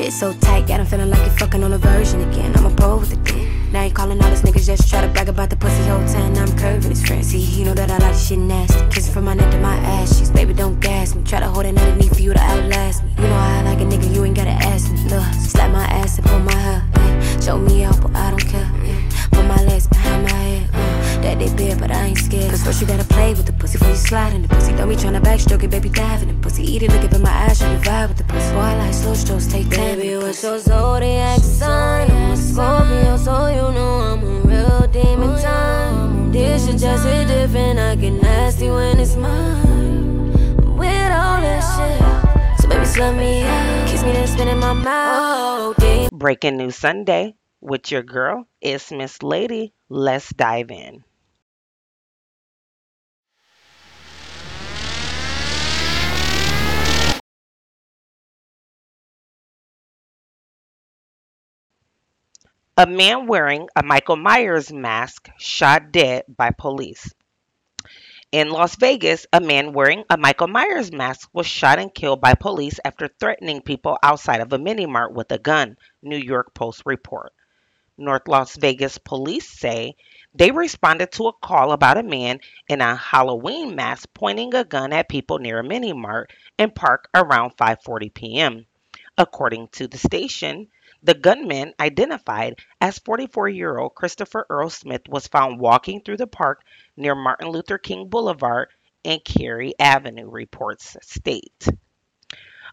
Shit so tight, got him feeling like you're fucking on a version again. I'm a pro with the dick. Now you calling all these niggas just to try to brag about the pussy whole time. Now I'm curving his friends. See, he know that I like this shit nasty. Kissing from my neck to my ashes. Baby, don't gas me. Try to hold another knee for you to outlast me. You know how I like a nigga, you ain't gotta ask me. Look, slap my ass and pull my hair. Show me out, but I don't care. Put my legs behind my head. That they bad, but I ain't scared. Cause first you gotta play with the pussy before you slide in the pussy. Don't be tryna backstroke it, baby, dive in the pussy. Eat it, look up in my eyes, tryna vibe with the pussy. Why I like slow strokes, take time. Baby, what's your zodiac sign? I'm a Scorpio, so you know I'm a real demon time. This shit just hit different, I get nasty when it's mine. With all that shit, so baby, slut me out. Kiss me, then spin in my mouth. Breaking news Sunday with your girl, it's Miss Lady. Let's dive in. A man wearing a Michael Myers mask shot dead by police. In Las Vegas, a man wearing a Michael Myers mask was shot and killed by police after threatening people outside of a mini-mart with a gun, New York Post report. North Las Vegas police say they responded to a call about a man in a Halloween mask pointing a gun at people near a mini-mart and park around 5:40 p.m. According to the station, the gunman, identified as 44-year-old Christopher Earl Smith, was found walking through the park near Martin Luther King Boulevard and Cary Avenue, reports state.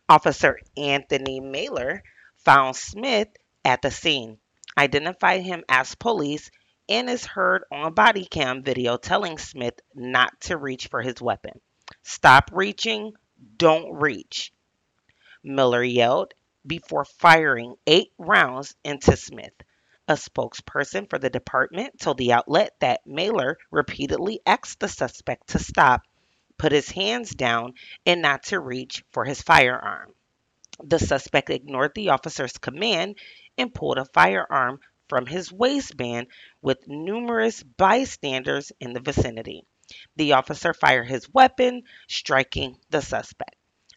Officer Anthony Miller found Smith at the scene, identified him as police, and is heard on body cam video telling Smith not to reach for his weapon. "Stop reaching, don't reach," Miller yelled, before firing 8 rounds into Smith. A spokesperson for the department told the outlet that Mailer repeatedly asked the suspect to stop, put his hands down, and not to reach for his firearm. The suspect ignored the officer's command and pulled a firearm from his waistband with numerous bystanders in the vicinity. The officer fired his weapon, striking the suspect.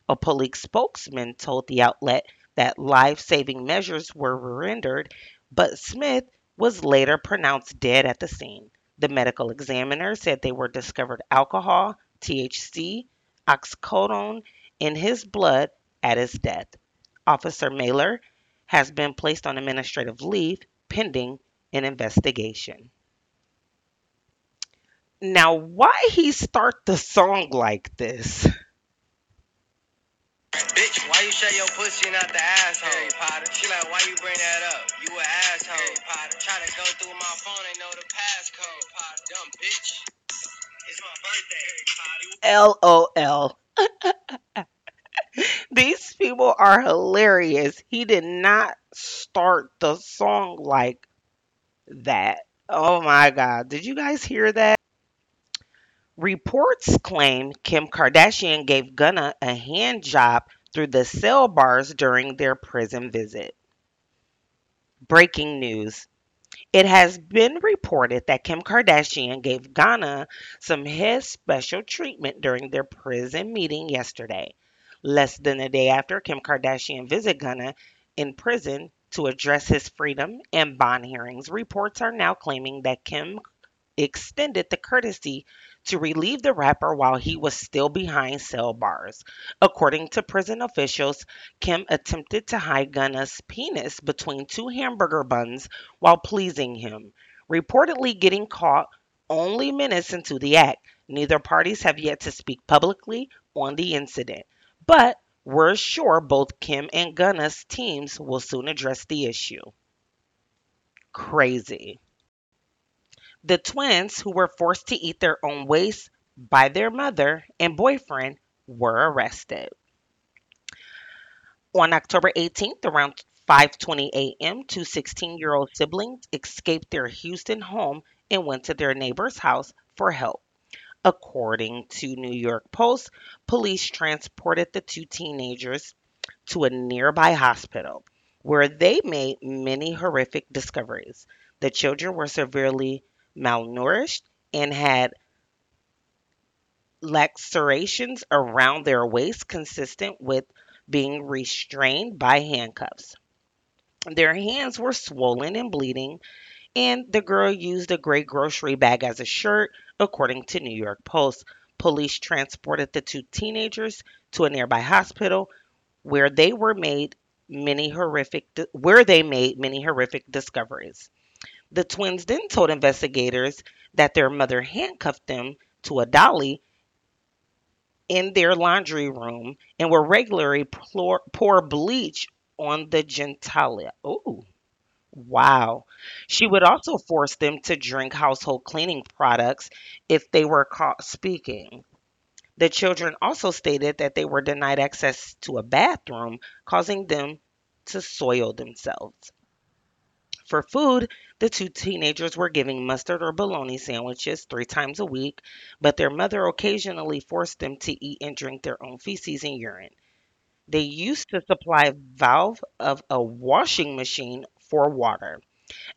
A police spokesman told the outlet that life-saving measures were rendered, but Smith was later pronounced dead at the scene. The medical examiner said they were discovered alcohol, THC, oxycodone in his blood at his death. Officer Mailer has been placed on administrative leave pending an investigation. Now, why he start the song like this? Bitch, why you shut your pussy and not the asshole? Harry Potter. She like, why you bring that up? You an asshole. Harry Potter. Try to go through my phone and know the passcode. Potter. Dumb bitch. It's my birthday, Harry Potter. LOL. These people are hilarious. He did not start the song like that. Oh my God. Did you guys hear that? Reports claim Kim Kardashian gave Gunna a hand job through the cell bars during their prison visit. Breaking news. It has been reported that Kim Kardashian gave Gunna some head special treatment during their prison meeting yesterday, less than a day after Kim Kardashian visited Gunna in prison to address his freedom and bond hearings. Reports are now claiming that Kim extended the courtesy to relieve the rapper while he was still behind cell bars. According to prison officials, Kim attempted to hide Gunna's penis between 2 hamburger buns while pleasing him, reportedly getting caught only minutes into the act. Neither parties have yet to speak publicly on the incident, but we're sure both Kim and Gunna's teams will soon address the issue. Crazy. The twins, who were forced to eat their own waste by their mother and boyfriend, were arrested. On October 18th, around 5:20 a.m., 2 16-year-old siblings escaped their Houston home and went to their neighbor's house for help. According to New York Post, police transported the 2 teenagers to a nearby hospital, where they made many horrific discoveries. The children were severely malnourished and had lacerations around their waist consistent with being restrained by handcuffs. Their hands were swollen and bleeding, and the girl used a gray grocery bag as a shirt, according to New York Post. Police transported the two teenagers to a nearby hospital where they made many horrific discoveries. The twins then told investigators that their mother handcuffed them to a dolly in their laundry room and would regularly pour bleach on the genitalia. Ooh, wow. She would also force them to drink household cleaning products if they were caught speaking. The children also stated that they were denied access to a bathroom, causing them to soil themselves. For food, the two teenagers were given mustard or bologna sandwiches 3 times a week, but their mother occasionally forced them to eat and drink their own feces and urine. They used to supply a valve of a washing machine for water.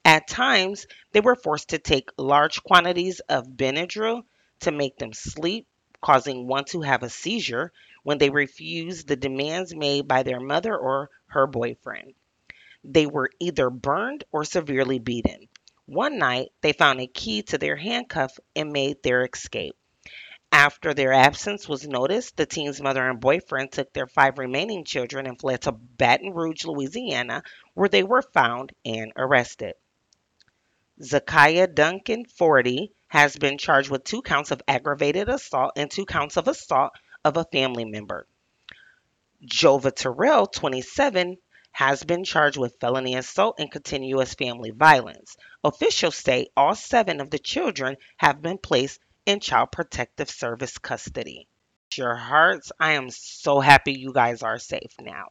At times, they were forced to take large quantities of Benadryl to make them sleep, causing one to have a seizure when they refused the demands made by their mother or her boyfriend. They were either burned or severely beaten. One night, they found a key to their handcuff and made their escape. After their absence was noticed, the teen's mother and boyfriend took their 5 remaining children and fled to Baton Rouge, Louisiana, where they were found and arrested. Zakiya Duncan, 40, has been charged with 2 counts of aggravated assault and 2 counts of assault of a family member. Jova Vaterrell, 27, has been charged with felony assault and continuous family violence. Officials say all 7 of the children have been placed in Child Protective Service custody. Your hearts, I am so happy you guys are safe now.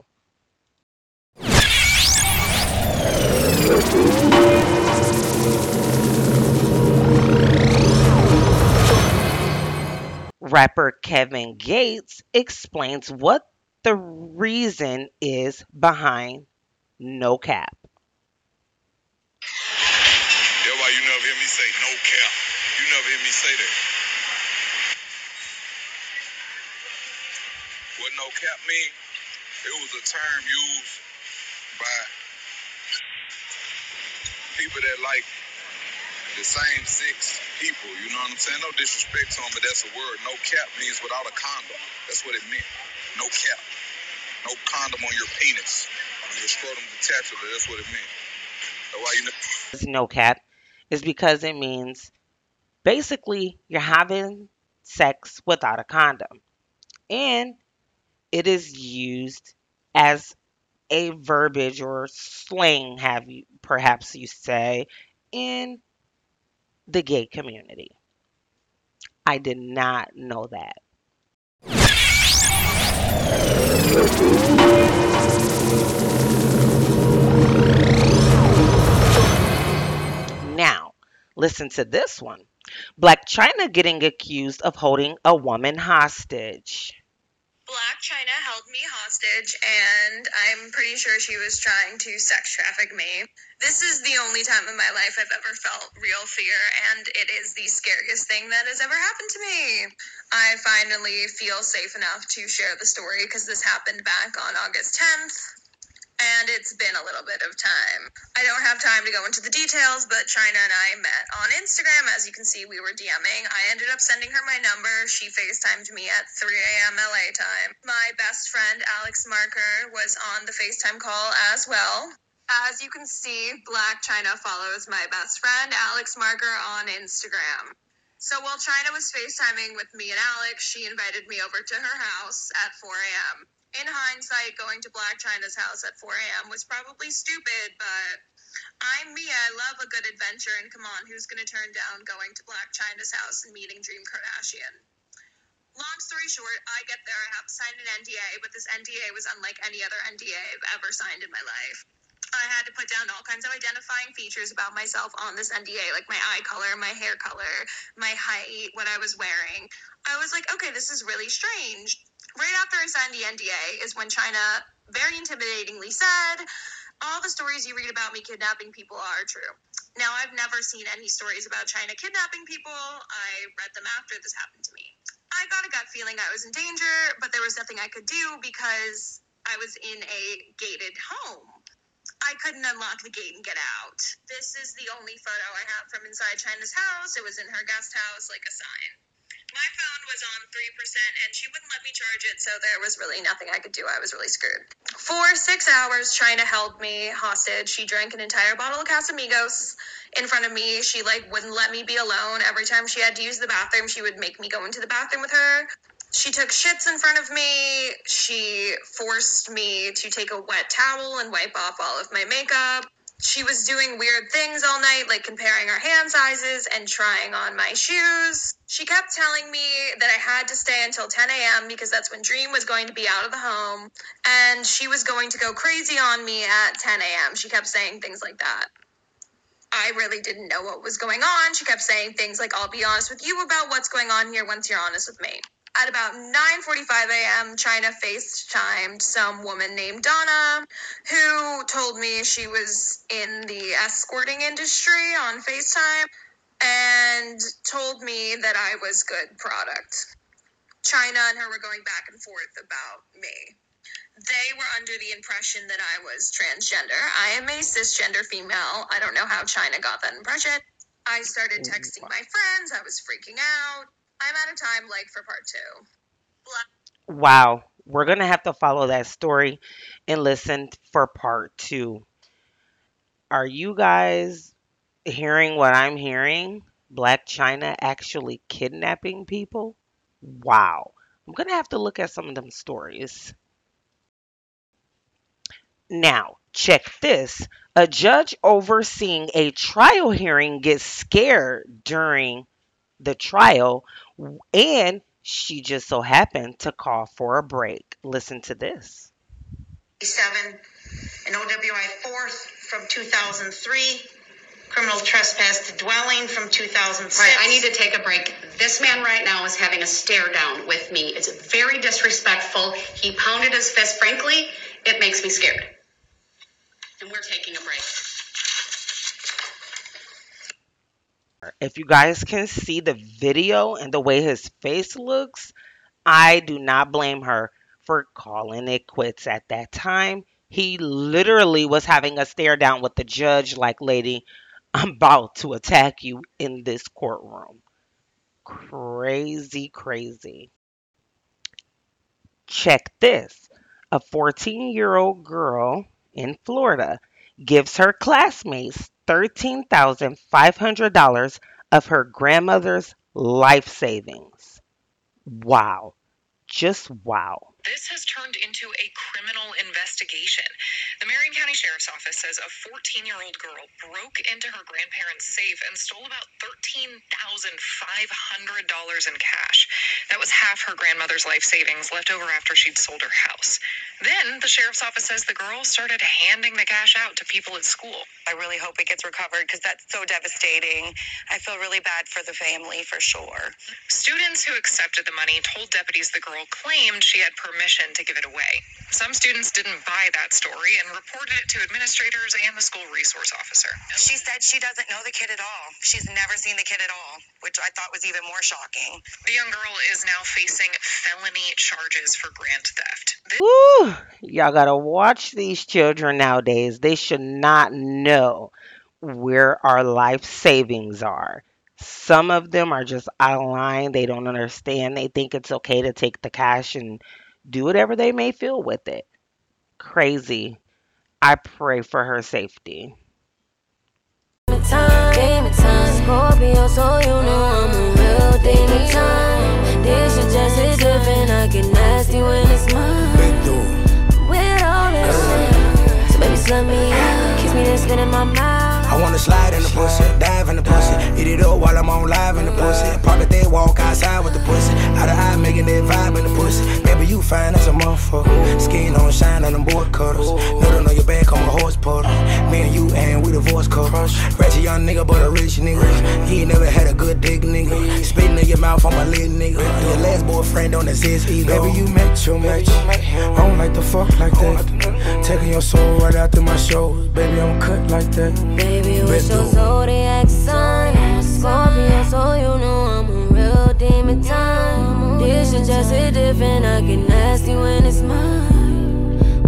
Rapper Kevin Gates explains what the reason is behind no cap. That's why you never hear me say no cap. You never hear me say that. What no cap mean? It was a term used by people that like the same 6 people. You know what I'm saying? No disrespect to them, but that's a word. No cap means without a condom. That's what it meant. No cap. No condom on your penis. On your scrotum detachable. That's what it meant. That's why you know. It's no cap. It's because it means basically, you're having sex without a condom. And it is used as a verbiage or slang, perhaps you say, in the gay community. I did not know that. Now, listen to this one. Blac Chyna getting accused of holding a woman hostage. Blac Chyna held me hostage, and I'm pretty sure she was trying to sex traffic me. This is the only time in my life I've ever felt real fear, and it is the scariest thing that has ever happened to me. I finally feel safe enough to share the story because this happened back on August 10th. And it's been a little bit of time. I don't have time to go into the details, but Chyna and I met on Instagram. As you can see, we were DMing. I ended up sending her my number. She FaceTimed me at 3 a.m. LA time. My best friend, Alex Marker, was on the FaceTime call as well. As you can see, Blac Chyna follows my best friend, Alex Marker, on Instagram. So while Chyna was FaceTiming with me and Alex, she invited me over to her house at 4 a.m. In hindsight, going to Blac Chyna's house at 4 a.m. was probably stupid, but I'm me. I love a good adventure, and come on, who's going to turn down going to Blac Chyna's house and meeting Dream Kardashian? Long story short, I get there. I have to sign an NDA, but this NDA was unlike any other NDA I've ever signed in my life. I had to put down all kinds of identifying features about myself on this NDA, like my eye color, my hair color, my height, what I was wearing. I was like, okay, this is really strange. Right after I signed the NDA is when Chyna very intimidatingly said, all the stories you read about me kidnapping people are true. Now, I've never seen any stories about Chyna kidnapping people. I read them after this happened to me. I got a gut feeling I was in danger, but there was nothing I could do because I was in a gated home. I couldn't unlock the gate and get out. This is the only photo I have from inside Chyna's house. It was in her guest house, like a sign. My phone was on 3%, and she wouldn't let me charge it, so there was really nothing I could do. I was really screwed. For 6 hours, Chyna held me hostage. She drank an entire bottle of Casamigos in front of me. She, wouldn't let me be alone. Every time she had to use the bathroom, she would make me go into the bathroom with her. She took shits in front of me. She forced me to take a wet towel and wipe off all of my makeup. She was doing weird things all night, like comparing our hand sizes and trying on my shoes. She kept telling me that I had to stay until 10 a.m. because that's when Dream was going to be out of the home, and she was going to go crazy on me at 10 a.m. She kept saying things like that. I really didn't know what was going on. She kept saying things like, I'll be honest with you about what's going on here once you're honest with me. At about 9:45 a.m., Chyna FaceTimed some woman named Donna, who told me she was in the escorting industry on FaceTime, and told me that I was good product. Chyna and her were going back and forth about me. They were under the impression that I was transgender. I am a cisgender female. I don't know how Chyna got that impression. I started texting my friends. I was freaking out. I'm out of time, for part two. Wow. We're going to have to follow that story and listen for part two. Are you guys hearing what I'm hearing? Blac Chyna actually kidnapping people? Wow. I'm going to have to look at some of them stories. Now, check this. A judge overseeing a trial hearing gets scared during the trial, and she just so happened to call for a break. Listen to this. 7, an OWI 4th from 2003, criminal trespass to dwelling from 2006. Right, I need to take a break. This man right now is having a stare down with me. It's very disrespectful. He pounded his fist. Frankly, it makes me scared. And we're taking a break. If you guys can see the video and the way his face looks, I do not blame her for calling it quits at that time. He literally was having a stare down with the judge like, lady, I'm about to attack you in this courtroom. Crazy, crazy. Check this. A 14-year-old girl in Florida gives her classmates $13,500 of her grandmother's life savings. Wow. Just wow. This has turned into a criminal investigation. The Marion County Sheriff's Office says a 14-year-old girl broke into her grandparents' safe and stole about $13,500 in cash. That was half her grandmother's life savings left over after she'd sold her house. Then the Sheriff's Office says the girl started handing the cash out to people at school. I really hope it gets recovered because that's so devastating. I feel really bad for the family for sure. Students who accepted the money told deputies the girl claimed she had permission to give it away. Some students didn't buy that story and reported it to administrators and the school resource officer. She said she doesn't know the kid at all. She's never seen the kid at all, which I thought was even more shocking. The young girl is now facing felony charges for grand theft. Woo! Y'all gotta watch these children nowadays. They should not know where our life savings are. Some of them are just out of line. They don't understand. They think it's okay to take the cash and do whatever they may feel with it. Crazy. I pray for her safety. I wanna slide in the pussy, dive in the pussy, eat it up while I'm on live in the pussy. Pop it, they walk outside with the pussy, out of eye making that vibe in the pussy. Baby, you fine as a motherfucker, skin on shine on them board cutters. Little know your back on my horse puddle, me and you and we divorce couples. Ratchet young nigga, but a rich nigga, he ain't never had a good dick nigga. Spitting in your mouth on my lid nigga, your last boyfriend don't exist either. Baby, you met your match, I don't like the fuck like that. Taking your soul right out through my shoulders, baby, I'm cut like that. Baby, what's your zodiac sign? Scorpio, so you know I'm a real demon time. This shit just hit different, I get nasty when it's mine.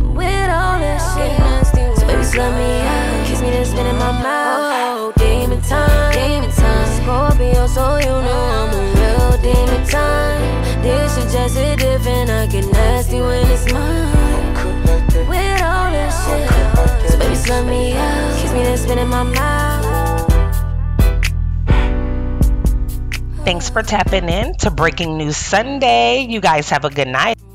Love me up, kiss me that's been in my mouth. Oh, demon time, Scorpio, so you know I'm a real demon time. This is just a different, I get nasty when it's mine. With all this shit, so baby, love me up, kiss me that's been in my mouth. Thanks for tapping in to Breaking News Sunday. You guys have a good night.